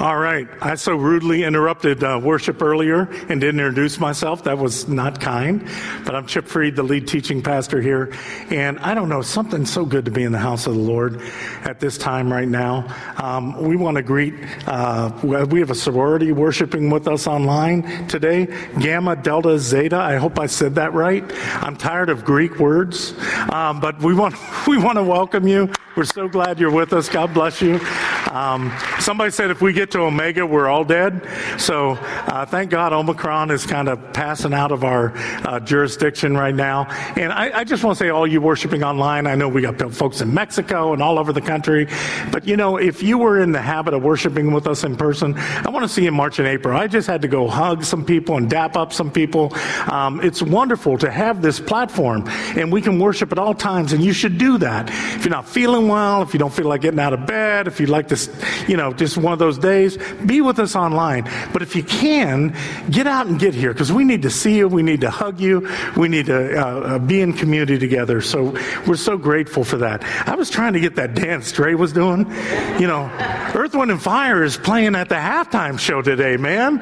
All right. I so rudely interrupted worship earlier and didn't introduce myself. That was not kind. But I'm Chip Freed, the lead teaching pastor here. And I don't know, something so good to be in the house of the Lord at this time right now. We want to greet, we have a sorority worshiping with us online today, Gamma Delta Zeta. I hope I said that right. I'm tired of Greek words, but we want to welcome you. We're so glad you're with us. God bless you. Somebody said if we get to Omega, we're all dead. So thank God Omicron is kind of passing out of our jurisdiction right now. And I just want to say, all you worshiping online, I know we got folks in Mexico and all over the country. But, you know, if you were in the habit of worshiping with us in person, I want to see you in March and April. I just had to go hug some people and dap up some people. It's wonderful to have this platform, and we can worship at all times, and you should do that. If you're not feeling well, if you don't feel like getting out of bed, if you'd like to, you know, just one of those days, be with us online. But if you can, get out and get here, because we need to see you, we need to hug you, we need to be in community together. So we're so grateful for that. I was trying to get that dance Dre was doing. You know, Earth, Wind, and Fire is playing at the halftime show today, man.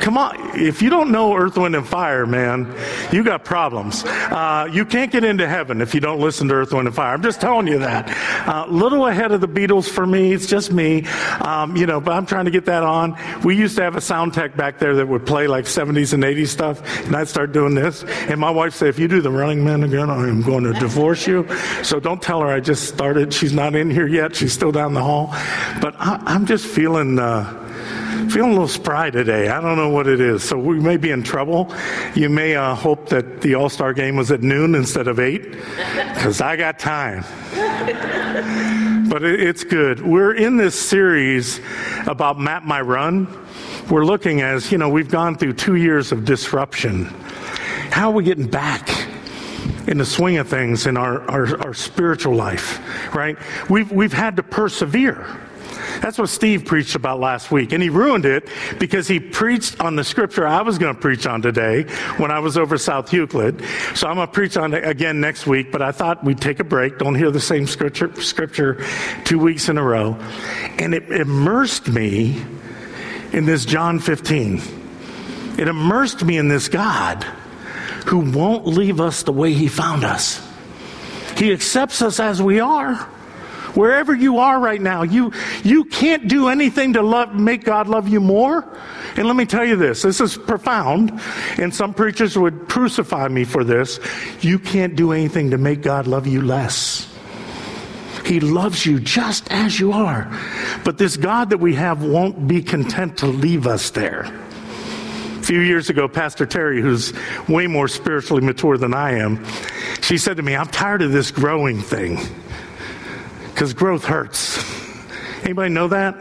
Come on. If you don't know Earth, Wind, and Fire, man, you got problems. You can't get into heaven if you don't listen to Earth, Wind, and Fire. I'm just telling you that. A little ahead of the Beatles for me. It's just me. You know, but I'm trying to get that on. We used to have a sound tech back there that would play like 70s and 80s stuff, and I'd start doing this. And my wife said, if you do the Running Man again, I am going to divorce you. So don't tell her I just started. She's not in here yet. She's still down the hall. But I'm just feeling a little spry today. I don't know what it is. So we may be in trouble. You may hope that the All-Star game was at noon instead of 8, because I got time. But it's good. We're in this series about Map My Run. We're looking as, you know, we've gone through 2 years of disruption. How are we getting back in the swing of things in our spiritual life, right? We've had to persevere. That's what Steve preached about last week, and he ruined it because he preached on the scripture I was going to preach on today when I was over South Euclid. So I'm going to preach on it again next week, but I thought we'd take a break, don't hear the same scripture 2 weeks in a row. And it immersed me in this John 15. It immersed me in this God who won't leave us the way he found us. He accepts us as we are. Wherever you are right now, you can't do anything to make God love you more. And let me tell you this is profound, and some preachers would crucify me for this. You can't do anything to make God love you less. He loves you just as you are. But this God that we have won't be content to leave us there. A few years ago, Pastor Terry, who's way more spiritually mature than I am, she said to me, I'm tired of this growing thing. Because growth hurts. Anybody know that?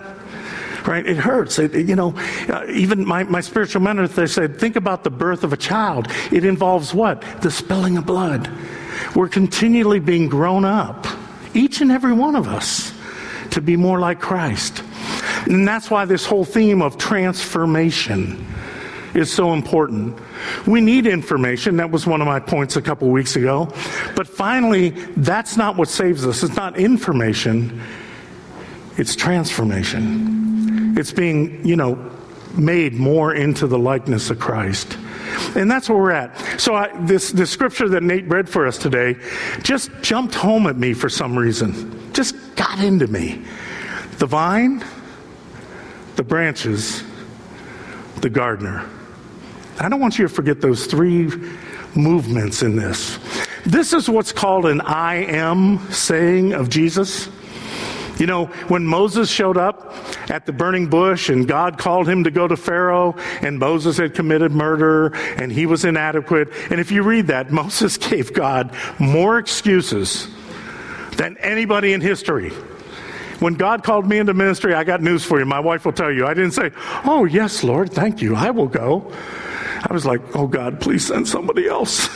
Right? It hurts. Even my spiritual mentor, they said, think about the birth of a child. It involves what? The spilling of blood. We're continually being grown up, each and every one of us, to be more like Christ. And that's why this whole theme of transformation is so important. We need information. That was one of my points a couple weeks ago. But finally, that's not what saves us. It's not information. It's transformation. It's being, made more into the likeness of Christ. And that's where we're at. So this scripture that Nate read for us today just jumped home at me for some reason. Just got into me. The vine, the branches, the gardener. I don't want you to forget those three movements in this. This is what's called an I am saying of Jesus. You know, when Moses showed up at the burning bush and God called him to go to Pharaoh, and Moses had committed murder and he was inadequate. And if you read that, Moses gave God more excuses than anybody in history. When God called me into ministry, I got news for you. My wife will tell you. I didn't say, "Oh, yes, Lord, thank you. I will go." I was like, "Oh, God, please send somebody else."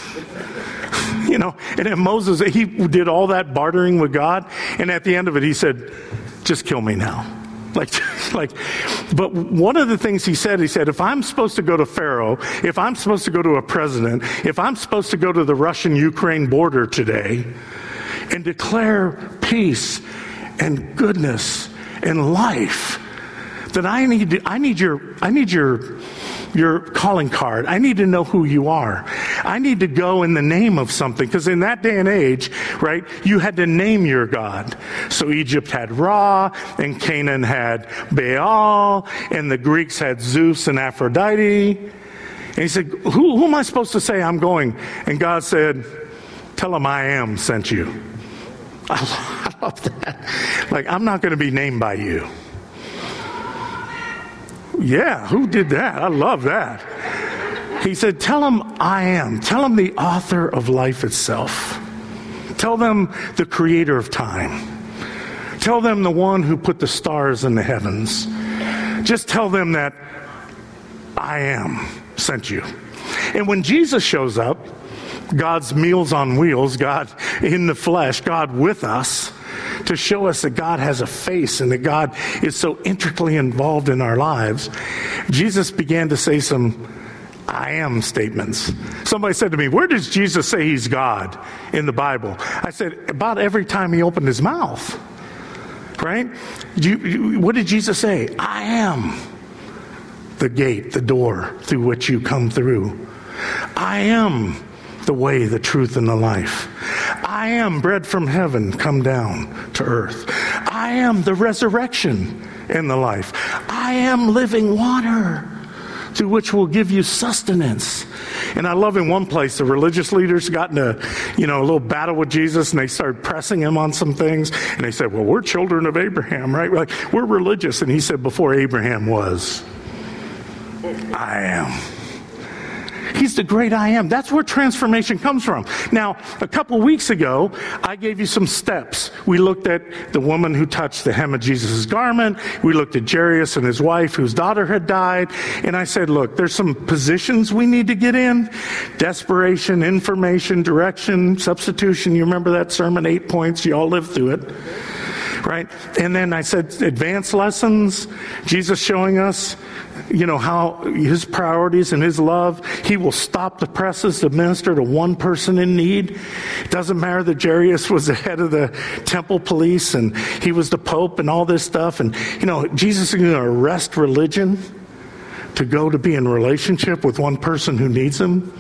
You know, and then Moses, he did all that bartering with God. And at the end of it, he said, "Just kill me now." But one of the things he said, if I'm supposed to go to Pharaoh, if I'm supposed to go to a president, if I'm supposed to go to the Russian-Ukraine border today and declare peace and goodness and life, then I need your calling card. I need to know who you are. I need to go in the name of something. Because in that day and age, right, you had to name your God. So Egypt had Ra, and Canaan had Baal, and the Greeks had Zeus and Aphrodite. And he said, who am I supposed to say I'm going? And God said, "Tell him I am sent you." I love that. Like, I'm not going to be named by you. Yeah, who did that? I love that. He said, "Tell them I am. Tell them the author of life itself. Tell them the creator of time. Tell them the one who put the stars in the heavens. Just tell them that I am sent you." And when Jesus shows up, God's meals on wheels, God in the flesh, God with us, to show us that God has a face and that God is so intricately involved in our lives, Jesus began to say some I am statements. Somebody said to me, "Where does Jesus say he's God in the Bible?" I said, "About every time he opened his mouth." Right? What did Jesus say? "I am the gate, the door through which you come through. I am the way, the truth, and the life. I am bread from heaven come down to earth. I am the resurrection and the life. I am living water through which will give you sustenance." And I love in one place, the religious leaders got in a little battle with Jesus, and they started pressing him on some things. And they said, "Well, we're children of Abraham, right? Like, we're religious." And he said, "Before Abraham was, I am." He's the great I am. That's where transformation comes from. Now, a couple weeks ago, I gave you some steps. We looked at the woman who touched the hem of Jesus' garment. We looked at Jairus and his wife whose daughter had died. And I said, look, there's some positions we need to get in. Desperation, information, direction, substitution. You remember that sermon, 8 points. You all lived through it. Right? And then I said, advanced lessons, Jesus showing us, how his priorities and his love, he will stop the presses to minister to one person in need. It doesn't matter that Jairus was the head of the temple police and he was the pope and all this stuff. And, Jesus is going to arrest religion to go to be in relationship with one person who needs him.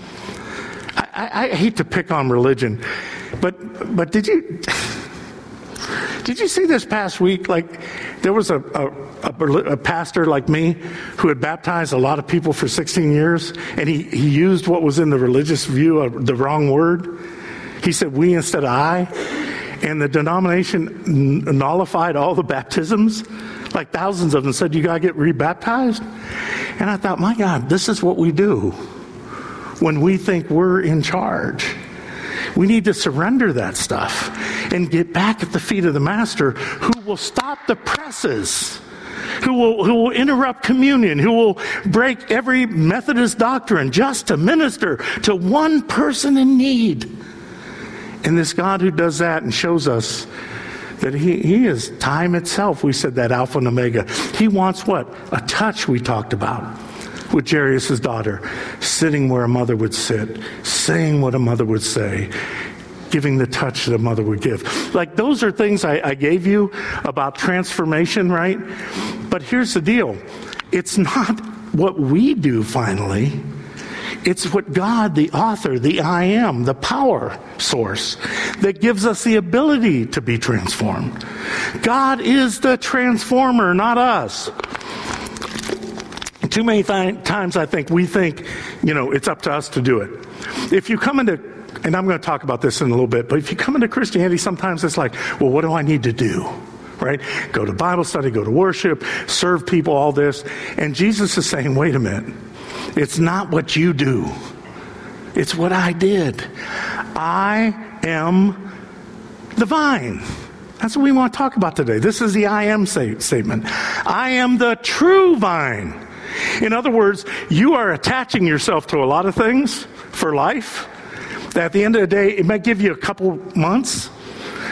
I hate to pick on religion, but Did you see this past week? Like, there was a pastor like me who had baptized a lot of people for 16 years, and he used what was in the religious view of the wrong word. He said "we" instead of "I," and the denomination nullified all the baptisms. Like, thousands of them said, "You got to get rebaptized." And I thought, my God, this is what we do when we think we're in charge. We need to surrender that stuff and get back at the feet of the Master, who will stop the presses, who will interrupt communion, who will break every Methodist doctrine just to minister to one person in need. And this God who does that and shows us that he is time itself. We said that, Alpha and Omega. He wants what? A touch, we talked about, with Jairus' daughter, sitting where a mother would sit, saying what a mother would say, giving the touch that a mother would give. Like, those are things I gave you about transformation, right? But here's the deal. It's not what we do finally. It's what God, the author, the I am, the power source, that gives us the ability to be transformed. God is the transformer, not us. Too many times I think we think, it's up to us to do it. If you come into, and I'm going to talk about this in a little bit, but if you come into Christianity, sometimes it's like, well, what do I need to do? right? Go to Bible study, go to worship, serve people, all this. And Jesus is saying, wait a minute. It's not what you do. It's what I did. I am the vine. That's what we want to talk about today. This is the I am statement. I am the true vine. In other words, you are attaching yourself to a lot of things for life. At the end of the day, it might give you a couple months,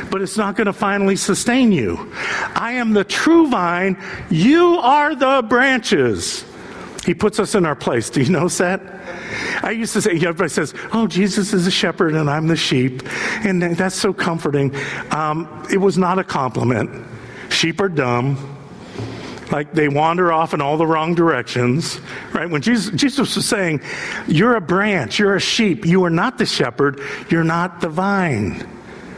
but it's not going to finally sustain you. I am the true vine. You are the branches. He puts us in our place. Do you notice that? I used to say, everybody says, oh, Jesus is a shepherd and I'm the sheep. And that's so comforting. It was not a compliment. Sheep are dumb. Like they wander off in all the wrong directions, right? When Jesus was saying, you're a branch, you're a sheep, you are not the shepherd, you're not the vine,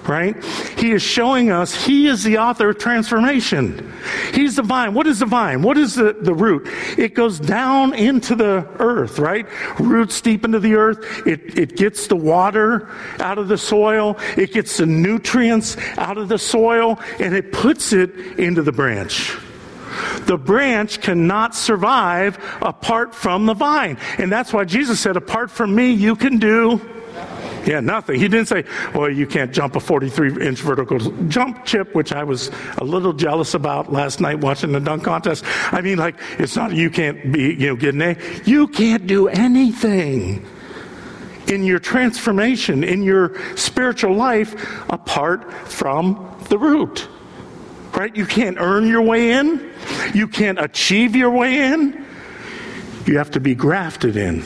right? He is showing us he is the author of transformation. He's the vine. What is the vine? What is the root? It goes down into the earth, right? Roots deep into the earth. It gets the water out of the soil. It gets the nutrients out of the soil, and it puts it into the branch. The branch cannot survive apart from the vine. And that's why Jesus said, apart from me, you can do nothing. He didn't say, well, you can't jump a 43-inch vertical jump chip, which I was a little jealous about last night watching the dunk contest. I mean, like, it's not you can't be, get an A. You can't do anything in your transformation, in your spiritual life, apart from the root. Right? You can't earn your way in. You can't achieve your way in. You have to be grafted in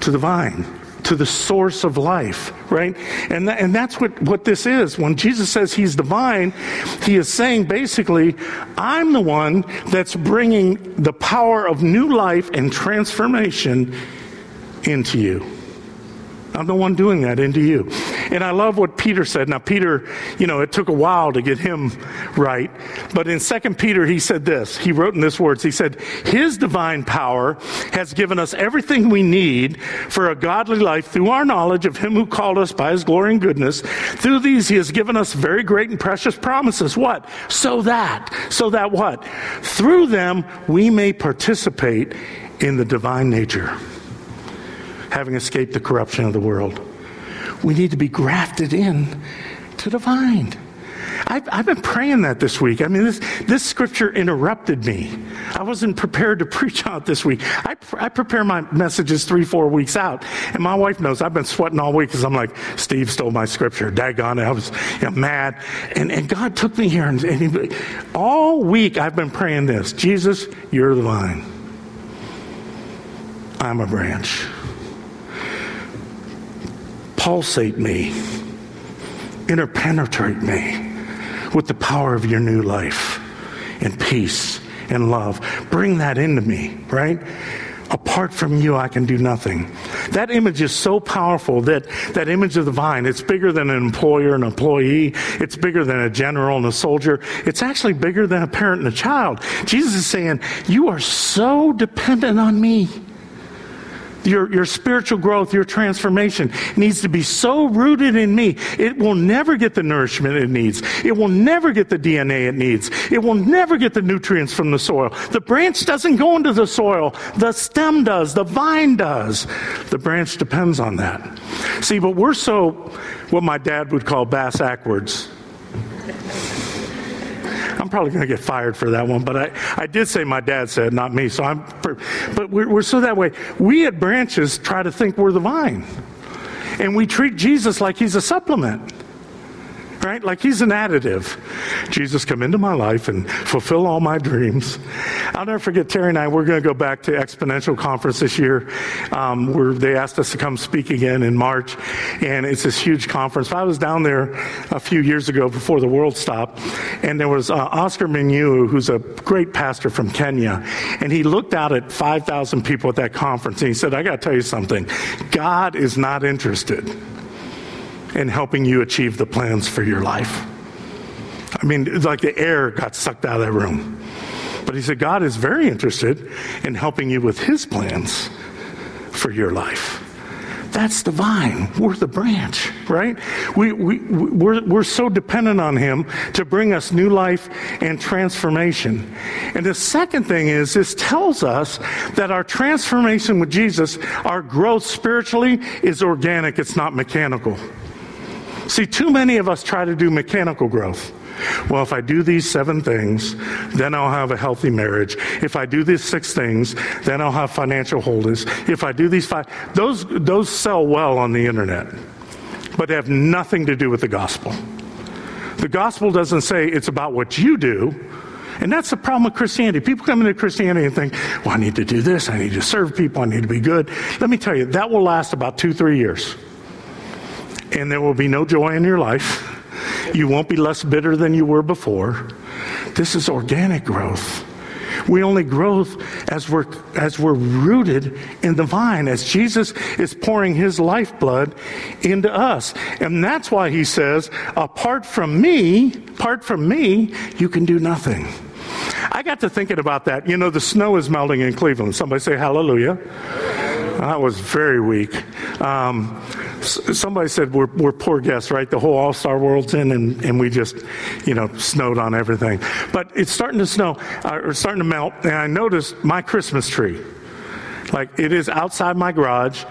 to the vine, to the source of life, right? And that's what this is. When Jesus says he's the vine, he is saying basically, I'm the one that's bringing the power of new life and transformation into you. I'm the one doing that into you. And I love what Peter said. Now, Peter, it took a while to get him right. But in 2 Peter, he said this. He wrote in these words, he said, his divine power has given us everything we need for a godly life through our knowledge of him who called us by his glory and goodness. Through these, he has given us very great and precious promises. What? So that what? Through them, we may participate in the divine nature, having escaped the corruption of the world. We need to be grafted in to the vine. I've been praying that this week. I mean, this scripture interrupted me. I wasn't prepared to preach on it this week. I prepare my messages 3-4 weeks out, and my wife knows I've been sweating all week because I'm like, Steve stole my scripture. Daggone it. I was mad. And God took me here. And all week I've been praying this. Jesus, you're the vine. I'm a branch. Pulsate me, interpenetrate me with the power of your new life and peace and love. Bring that into me, right? Apart from you, I can do nothing. That image is so powerful, that image of the vine. It's bigger than an employer and employee. It's bigger than a general and a soldier. It's actually bigger than a parent and a child. Jesus is saying, you are so dependent on me. Your spiritual growth, your transformation needs to be so rooted in me. It will never get the nourishment it needs. It will never get the DNA it needs. It will never get the nutrients from the soil. The branch doesn't go into the soil. The stem does. The vine does. The branch depends on that. See, but we're so, what my dad would call bass-ackwards. I'm probably going to get fired for that one, but I did say my dad said, not me. So but we're so that way. We at branches try to think we're the vine, and we treat Jesus like he's a supplement, right? Like he's an additive. Jesus, come into my life and fulfill all my dreams. I'll never forget Terry and I. We're going to go back to Exponential Conference this year, where they asked us to come speak again in March, and it's this huge conference. I was down there a few years ago before the world stopped, and there was Oscar Munyu, who's a great pastor from Kenya, and he looked out at 5,000 people at that conference, and he said, I got to tell you something. God is not interested in helping you achieve the plans for your life. I mean, it's like the air got sucked out of that room. But he said, God is very interested in helping you with his plans for your life. That's the vine. We're the branch, right? We're so dependent on him to bring us new life and transformation. And the second thing is, this tells us that our transformation with Jesus, our growth spiritually, is organic. It's not mechanical. See, too many of us try to do mechanical growth. Well, if I do these 7 things, then I'll have a healthy marriage. If I do these 6 things, then I'll have financial holders. If I do these 5, those sell well on the internet, but have nothing to do with the gospel. The gospel doesn't say it's about what you do. And that's the problem with Christianity. People come into Christianity and think, well, I need to do this. I need to serve people. I need to be good. Let me tell you, that will last about 2-3 years. And there will be no joy in your life. You won't be less bitter than you were before. This is organic growth. We only grow as we're rooted in the vine, as Jesus is pouring his lifeblood into us. And that's why he says, apart from me, you can do nothing. I got to thinking about that. You know, the snow is melting in Cleveland. Somebody say hallelujah. I was very weak. Somebody said we're poor guests, right? The whole all-star world's in, and we just, snowed on everything. But it's starting to snow, or starting to melt, and I noticed my Christmas tree. Like, it is outside my garage.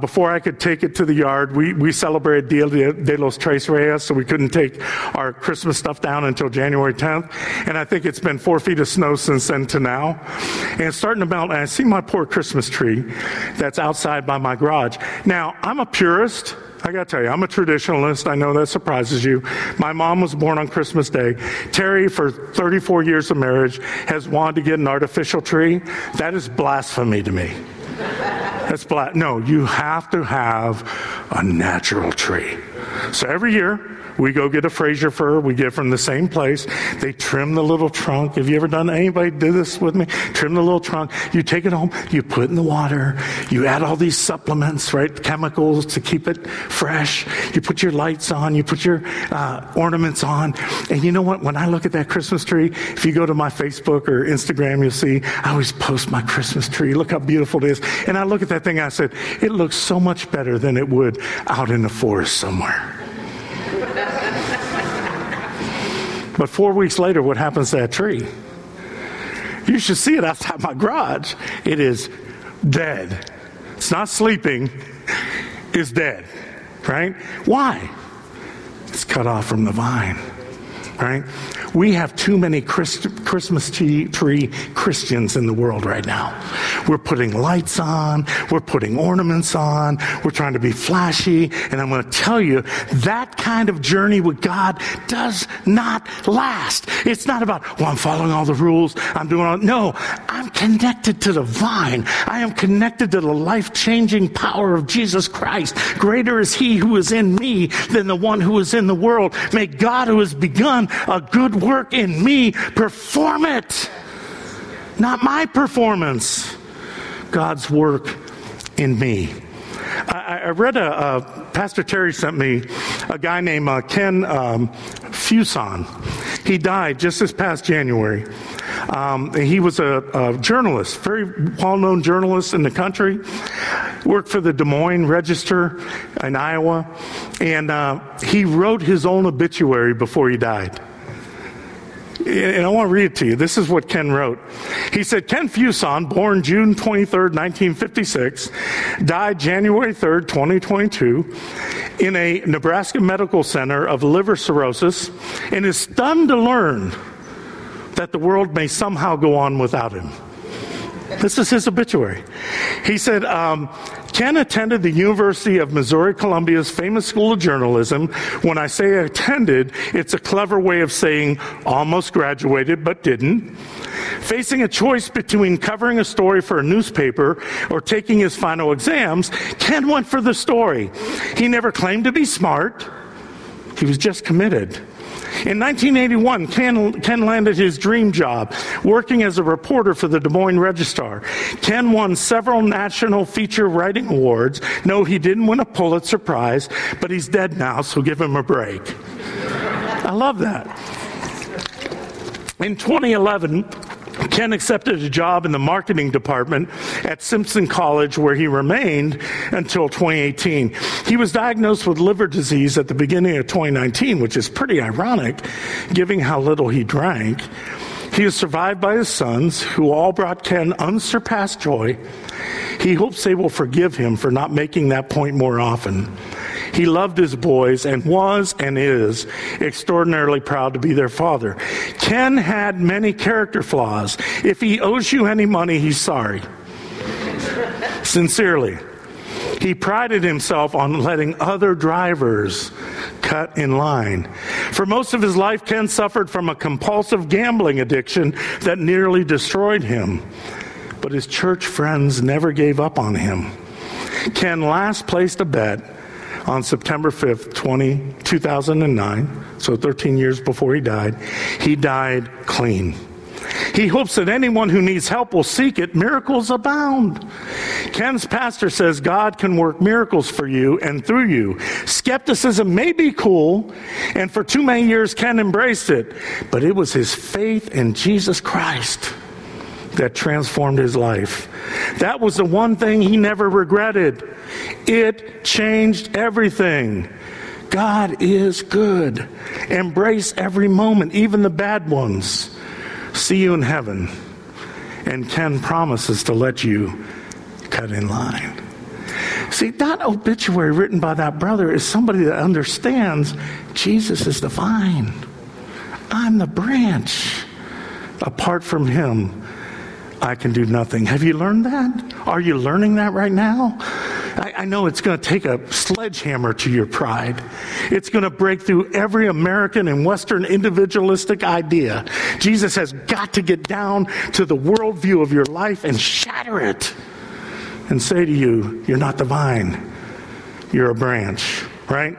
Before I could take it to the yard, we celebrated Dia de los Tres Reyes, so we couldn't take our Christmas stuff down until January 10th. And I think it's been 4 feet of snow since then to now. And it's starting to melt, and I see my poor Christmas tree that's outside by my garage. Now, I'm a purist. I got to tell you, I'm a traditionalist. I know that surprises you. My mom was born on Christmas Day. Terry, for 34 years of marriage, has wanted to get an artificial tree. That is blasphemy to me. No, you have to have a natural tree. So every year, we go get a Fraser fir. We get from the same place. They trim the little trunk. Have you ever done anybody do this with me? Trim the little trunk. You take it home. You put it in the water. You add all these supplements, right? Chemicals to keep it fresh. You put your lights on. You put your ornaments on. And you know what? When I look at that Christmas tree, if you go to my Facebook or Instagram, you'll see I always post my Christmas tree. Look how beautiful it is. And I look at that thing. I said, it looks so much better than it would out in the forest somewhere. But 4 weeks later, what happens to that tree? You should see it outside my garage. It is dead. It's not sleeping. It's dead, right? Why? It's cut off from the vine, right? We have too many Christmas tree Christians in the world right now. We're putting lights on. We're putting ornaments on. We're trying to be flashy. And I'm going to tell you, that kind of journey with God does not last. It's not about, well, I'm following all the rules. I'm doing all. No, I'm connected to the vine. I am connected to the life-changing power of Jesus Christ. Greater is he who is in me than the one who is in the world. May God who has begun a good work in me perform it. Not my performance. God's work in me. I read Pastor Terry sent me a guy named Ken Fuson. He died just this past January. He was a journalist, very well-known journalist in the country. Worked for the Des Moines Register in Iowa. And he wrote his own obituary before he died. And I want to read it to you. This is what Ken wrote. He said, Ken Fuson, born June 23rd, 1956, died January 3rd, 2022, in a Nebraska medical center of liver cirrhosis, and is stunned to learn that the world may somehow go on without him. This is his obituary. He said, Ken attended the University of Missouri-Columbia's famous School of Journalism. When I say attended, it's a clever way of saying almost graduated but didn't. Facing a choice between covering a story for a newspaper or taking his final exams, Ken went for the story. He never claimed to be smart. He was just committed. In 1981, Ken landed his dream job, working as a reporter for the Des Moines Register. Ken won several national feature writing awards. No, he didn't win a Pulitzer Prize, but he's dead now, so give him a break. I love that. In 2011, Ken accepted a job in the marketing department at Simpson College, where he remained until 2018. He was diagnosed with liver disease at the beginning of 2019, which is pretty ironic, given how little he drank. He is survived by his sons, who all brought Ken unsurpassed joy. He hopes they will forgive him for not making that point more often. He loved his boys and was and is extraordinarily proud to be their father. Ken had many character flaws. If he owes you any money, he's sorry. Sincerely. He prided himself on letting other drivers cut in line. For most of his life, Ken suffered from a compulsive gambling addiction that nearly destroyed him. But his church friends never gave up on him. Ken last placed a bet on September 5th, 2009, so 13 years before he died clean. He hopes that anyone who needs help will seek it. Miracles abound. Ken's pastor says God can work miracles for you and through you. Skepticism may be cool, and for too many years Ken embraced it, but it was his faith in Jesus Christ that transformed his life. That was the one thing he never regretted. It changed everything. God is good. Embrace every moment, even the bad ones. See you in heaven. And Ken promises to let you cut in line. See, that obituary written by that brother is somebody that understands Jesus is the vine. I'm the branch. Apart from him, I can do nothing. Have you learned that? Are you learning that right now? I know it's going to take a sledgehammer to your pride. It's going to break through every American and Western individualistic idea. Jesus has got to get down to the worldview of your life and shatter it and say to you, you're not the vine, you're a branch, right?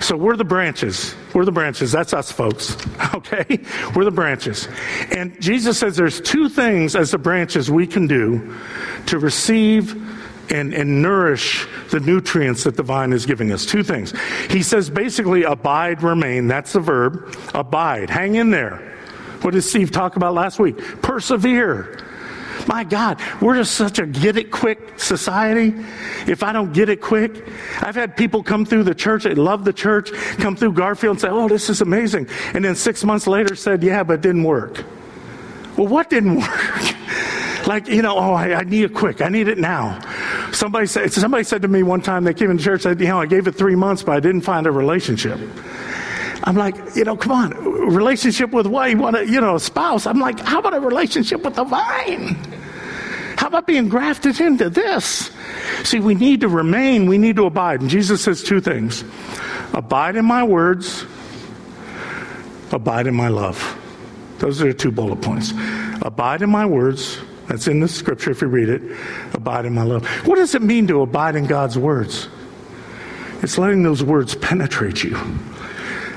So we're the branches. We're the branches. That's us, folks, okay? We're the branches. And Jesus says there's two things as the branches we can do to receive and nourish the nutrients that the vine is giving us. Two things. He says basically abide, remain. That's the verb. Abide. Hang in there. What did Steve talk about last week? Persevere. My God, we're just such a get-it-quick society. If I don't get it quick, I've had people come through the church, they love the church, come through Garfield and say, oh, this is amazing. And then 6 months later said, yeah, but it didn't work. Well, what didn't work? Like, you know, I need it quick. I need it now. Somebody said to me one time, they came into church, said, you know, I gave it 3 months, but I didn't find a relationship. I'm like, you know, come on. Relationship with what? You want to, you know, a spouse. I'm like, how about a relationship with the vine? How about being grafted into this? See, we need to remain. We need to abide. And Jesus says two things. Abide in my words. Abide in my love. Those are the two bullet points. Abide in my words. That's in the scripture if you read it. Abide in my love. What does it mean to abide in God's words? It's letting those words penetrate you.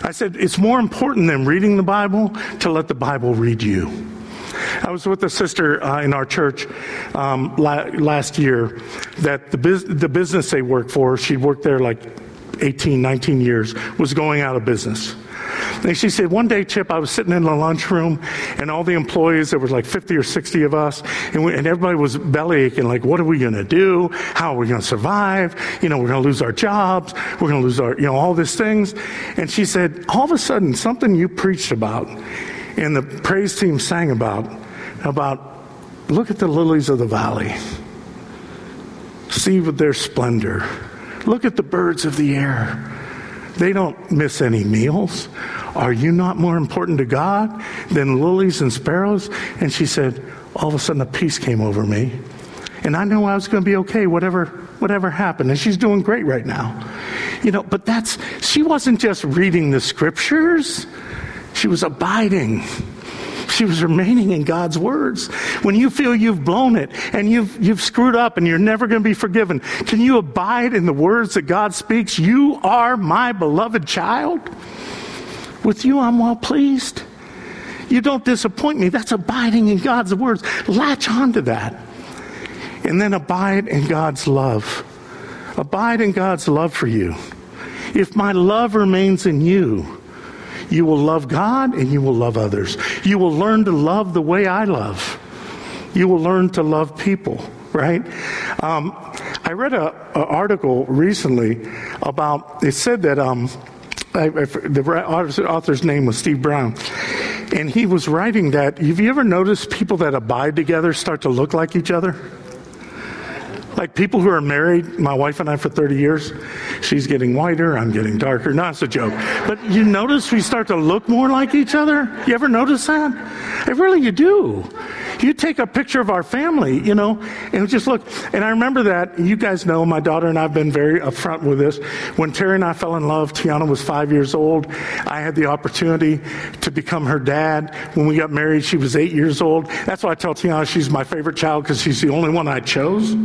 I said it's more important than reading the Bible to let the Bible read you. I was with a sister in our church last year that the business they worked for, she worked there like 18, 19 years, was going out of business. And she said, one day, Chip, I was sitting in the lunchroom, and all the employees, there was like 50 or 60 of us, and everybody was bellyaching, like, what are we going to do? How are we going to survive? You know, we're going to lose our jobs. We're going to lose our, you know, all these things. And she said, all of a sudden, something you preached about and the praise team sang about look at the lilies of the valley. See with their splendor. Look at the birds of the air. They don't miss any meals. Are you not more important to God than lilies and sparrows? And she said, all of a sudden a peace came over me. And I knew I was going to be okay, whatever happened. And she's doing great right now. You know, but she wasn't just reading the scriptures. She was abiding. She was remaining in God's words. When you feel you've blown it and you've screwed up and you're never going to be forgiven, can you abide in the words that God speaks? You are my beloved child. With you I'm well pleased. You don't disappoint me. That's abiding in God's words. Latch onto that. And then abide in God's love. Abide in God's love for you. If my love remains in you, you will love God and you will love others. You will learn to love the way I love. you will learn to love people, right? I read an article recently about, it said that the author's name was Steve Brown, and he was writing that, have you ever noticed people that abide together start to look like each other? Like people who are married, my wife and I for 30 years, she's getting whiter, I'm getting darker. No, it's a joke. But you notice we start to look more like each other? You ever notice that? And really, you do. You take a picture of our family, you know, and just look. And I remember that, you guys know, my daughter and I have been very upfront with this. When Terry and I fell in love, Tiana was 5 years old. I had the opportunity to become her dad. When we got married, she was 8 years old. That's why I tell Tiana she's my favorite child, because she's the only one I chose.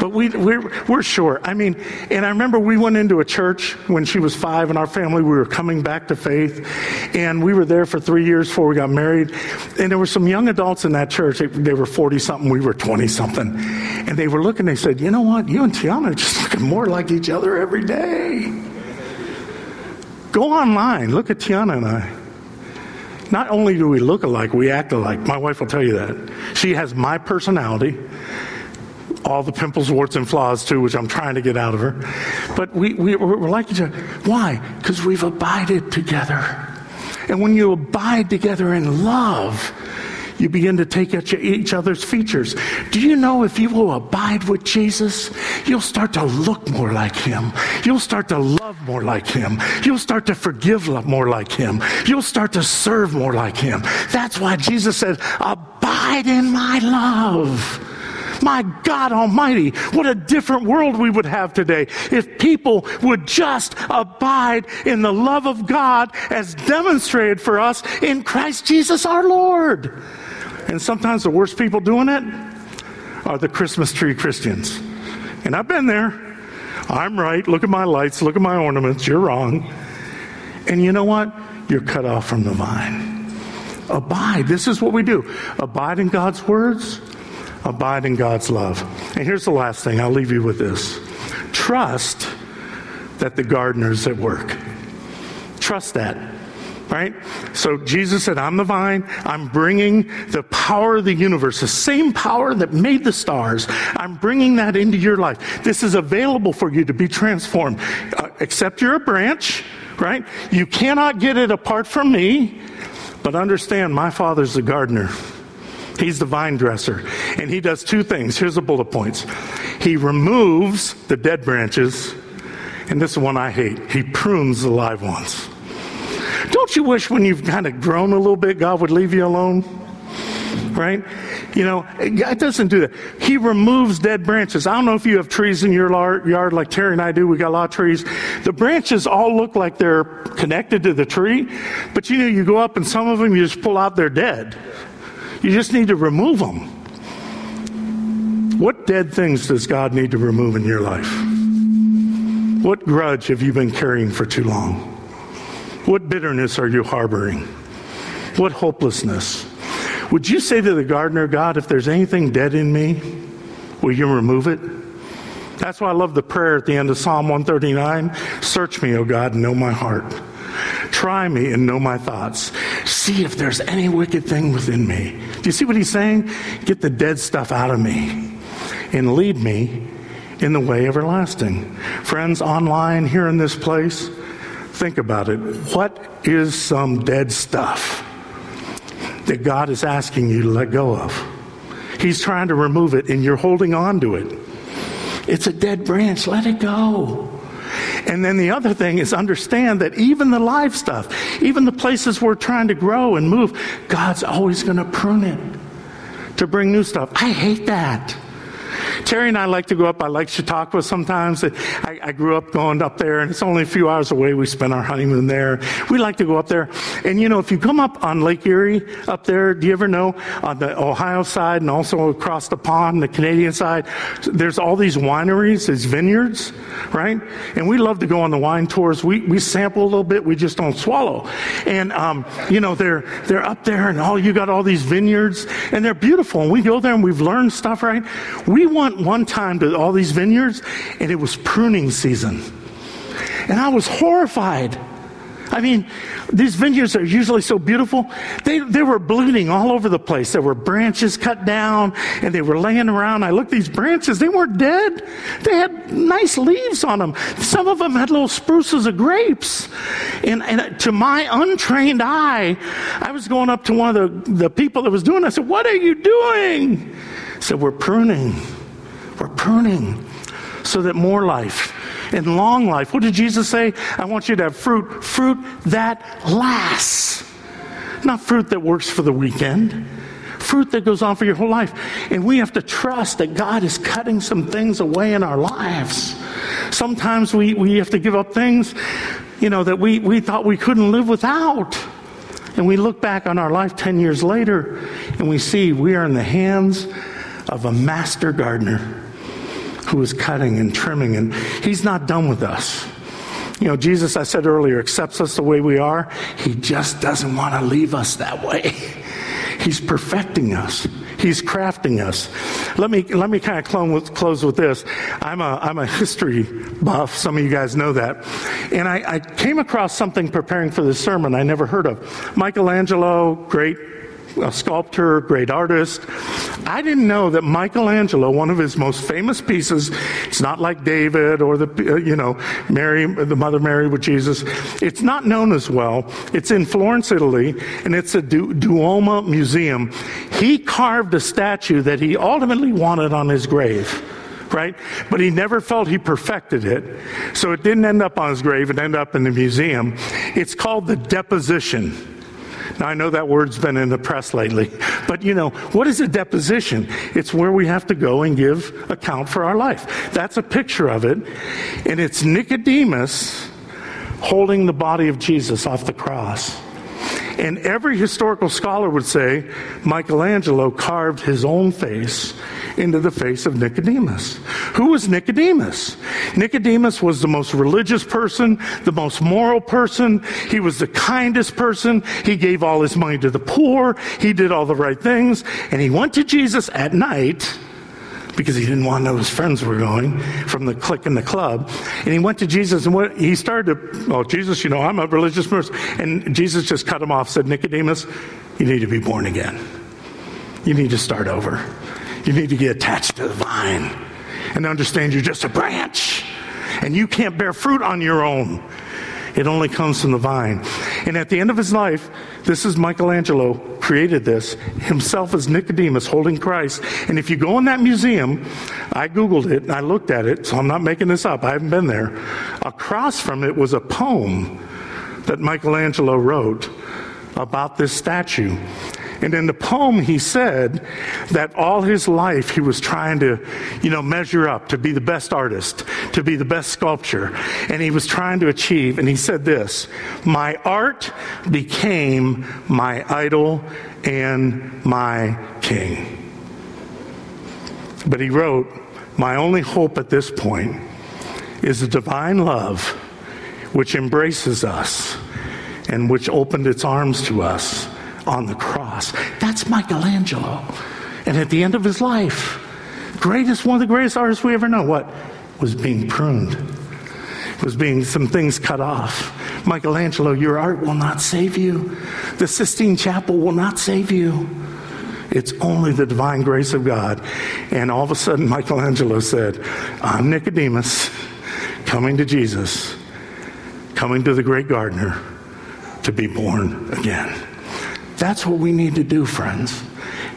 But we're sure. I mean, and I remember we went into a church when she was five, and our family, we were coming back to faith, and we were there for 3 years before we got married, and there were some young adults in that church. They were 40-something, we were 20-something, and they were looking, they said, you know what, you and Tiana are just looking more like each other every day. Go online, look at Tiana and I. Not only do we look alike, we act alike. My wife will tell you that. She has my personality, all the pimples, warts, and flaws too, which I'm trying to get out of her. But we're like each other. Why? Because we've abided together. And when you abide together in love, you begin to take at each other's features. Do you know if you will abide with Jesus, you'll start to look more like him. You'll start to love more like him. You'll start to forgive more like him. You'll start to serve more like him. That's why Jesus said, abide in my love. My God Almighty, what a different world we would have today if people would just abide in the love of God as demonstrated for us in Christ Jesus our Lord. And sometimes the worst people doing it are the Christmas tree Christians. And I've been there. I'm right. Look at my lights. Look at my ornaments. You're wrong. And you know what? You're cut off from the vine. Abide. This is what we do. Abide in God's words. Abide in God's love. And here's the last thing. I'll leave you with this. Trust that the gardener's at work. Trust that. Right? So Jesus said, I'm the vine. I'm bringing the power of the universe, the same power that made the stars. I'm bringing that into your life. This is available for you to be transformed. Except you're a branch, right? You cannot get it apart from me. But understand, my Father's the gardener. He's the vine dresser, and he does two things. Here's the bullet points. He removes the dead branches, and this is one I hate. He prunes the live ones. Don't you wish when you've kind of grown a little bit, God would leave you alone? Right? You know, God doesn't do that. He removes dead branches. I don't know if you have trees in your yard like Terry and I do. We got a lot of trees. The branches all look like they're connected to the tree, but you know, you go up and some of them you just pull out, they're dead. You just need to remove them. What dead things does God need to remove in your life? What grudge have you been carrying for too long? What bitterness are you harboring? What hopelessness? Would you say to the gardener, God, if there's anything dead in me, will you remove it? That's why I love the prayer at the end of Psalm 139. Search me, O God, and know my heart. Try me and know my thoughts. See if there's any wicked thing within me. Do you see what he's saying? Get the dead stuff out of me and lead me in the way everlasting. Friends, online, here in this place, think about it. What is some dead stuff that God is asking you to let go of? He's trying to remove it, and you're holding on to it. It's a dead branch. Let it go. And then the other thing is understand that even the live stuff, even the places we're trying to grow and move, God's always going to prune it to bring new stuff. I hate that. Terry and I like to go up. I like Chautauqua sometimes. I grew up going up there, and it's only a few hours away. We spent our honeymoon there. We like to go up there. And, you know, if you come up on Lake Erie up there, do you ever know, on the Ohio side and also across the pond, the Canadian side, there's all these wineries, these vineyards, right? And we love to go on the wine tours. We sample a little bit. We just don't swallow. And, you know, they're up there, and you got all these vineyards, and they're beautiful. And we go there, and we've learned stuff, right? We went one time to all these vineyards, and it was pruning season. And I was horrified. I mean, these vineyards are usually so beautiful. They were bleeding all over the place. There were branches cut down, and they were laying around. I looked at these branches. They weren't dead. They had nice leaves on them. Some of them had little spruces of grapes. And to my untrained eye, I was going up to one of the people that was doing it. I said, "What are you doing?" I said, "We're pruning. We're pruning so that more life and long life." What did Jesus say? I want you to have fruit. Fruit that lasts. Not fruit that works for the weekend. Fruit that goes on for your whole life. And we have to trust that God is cutting some things away in our lives. Sometimes we have to give up things, you know, that we thought we couldn't live without. And we look back on our life 10 years later and we see we are in the hands of a master gardener who is cutting and trimming, and he's not done with us. You know, Jesus, I said earlier, accepts us the way we are. He just doesn't want to leave us that way. He's perfecting us. He's crafting us. Let me kind of close with this. I'm a history buff. Some of you guys know that. And I came across something preparing for this sermon I never heard of. Michelangelo, great sculptor, great artist. I didn't know that Michelangelo, one of his most famous pieces, it's not like David or the, you know, Mary, the Mother Mary with Jesus. It's not known as well. It's in Florence, Italy, and it's a Duomo museum. He carved a statue that he ultimately wanted on his grave, right? But he never felt he perfected it. So it didn't end up on his grave. It ended up in the museum. It's called the Deposition. Now, I know that word's been in the press lately, but you know, what is a deposition? It's where we have to go and give account for our life. That's a picture of it, and it's Nicodemus holding the body of Jesus off the cross. And every historical scholar would say Michelangelo carved his own face into the face of Nicodemus. Who was Nicodemus? Nicodemus was the most religious person, the most moral person. He was the kindest person. He gave all his money to the poor. He did all the right things. And he went to Jesus at night because he didn't want to know his friends were going from the clique and the club. And he went to Jesus, and he started to, "Oh, Jesus, you know, I'm a religious person." And Jesus just cut him off, said, "Nicodemus, you need to be born again. You need to start over. You need to get attached to the vine and understand you're just a branch. And you can't bear fruit on your own. It only comes from the vine." And at the end of his life, this is Michelangelo created this, himself as Nicodemus holding Christ. And if you go in that museum, I Googled it and I looked at it, so I'm not making this up. I haven't been there. Across from it was a poem that Michelangelo wrote about this statue. And in the poem, he said that all his life he was trying to, you know, measure up, to be the best artist, to be the best sculptor. And he was trying to achieve. And he said this, "My art became my idol and my king." But he wrote, "My only hope at this point is the divine love which embraces us and which opened its arms to us on the cross." That's Michelangelo. And at the end of his life, one of the greatest artists we ever know, what? Was being pruned. Was being some things cut off. Michelangelo, your art will not save you. The Sistine Chapel will not save you. It's only the divine grace of God. And all of a sudden, Michelangelo said, "I'm Nicodemus, coming to Jesus, coming to the great gardener to be born again." That's what we need to do, friends.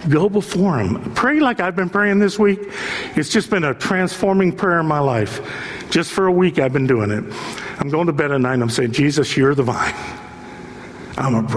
Go before him. Pray like I've been praying this week. It's just been a transforming prayer in my life. Just for a week, I've been doing it. I'm going to bed at night. I'm saying, "Jesus, you're the vine. I'm a branch.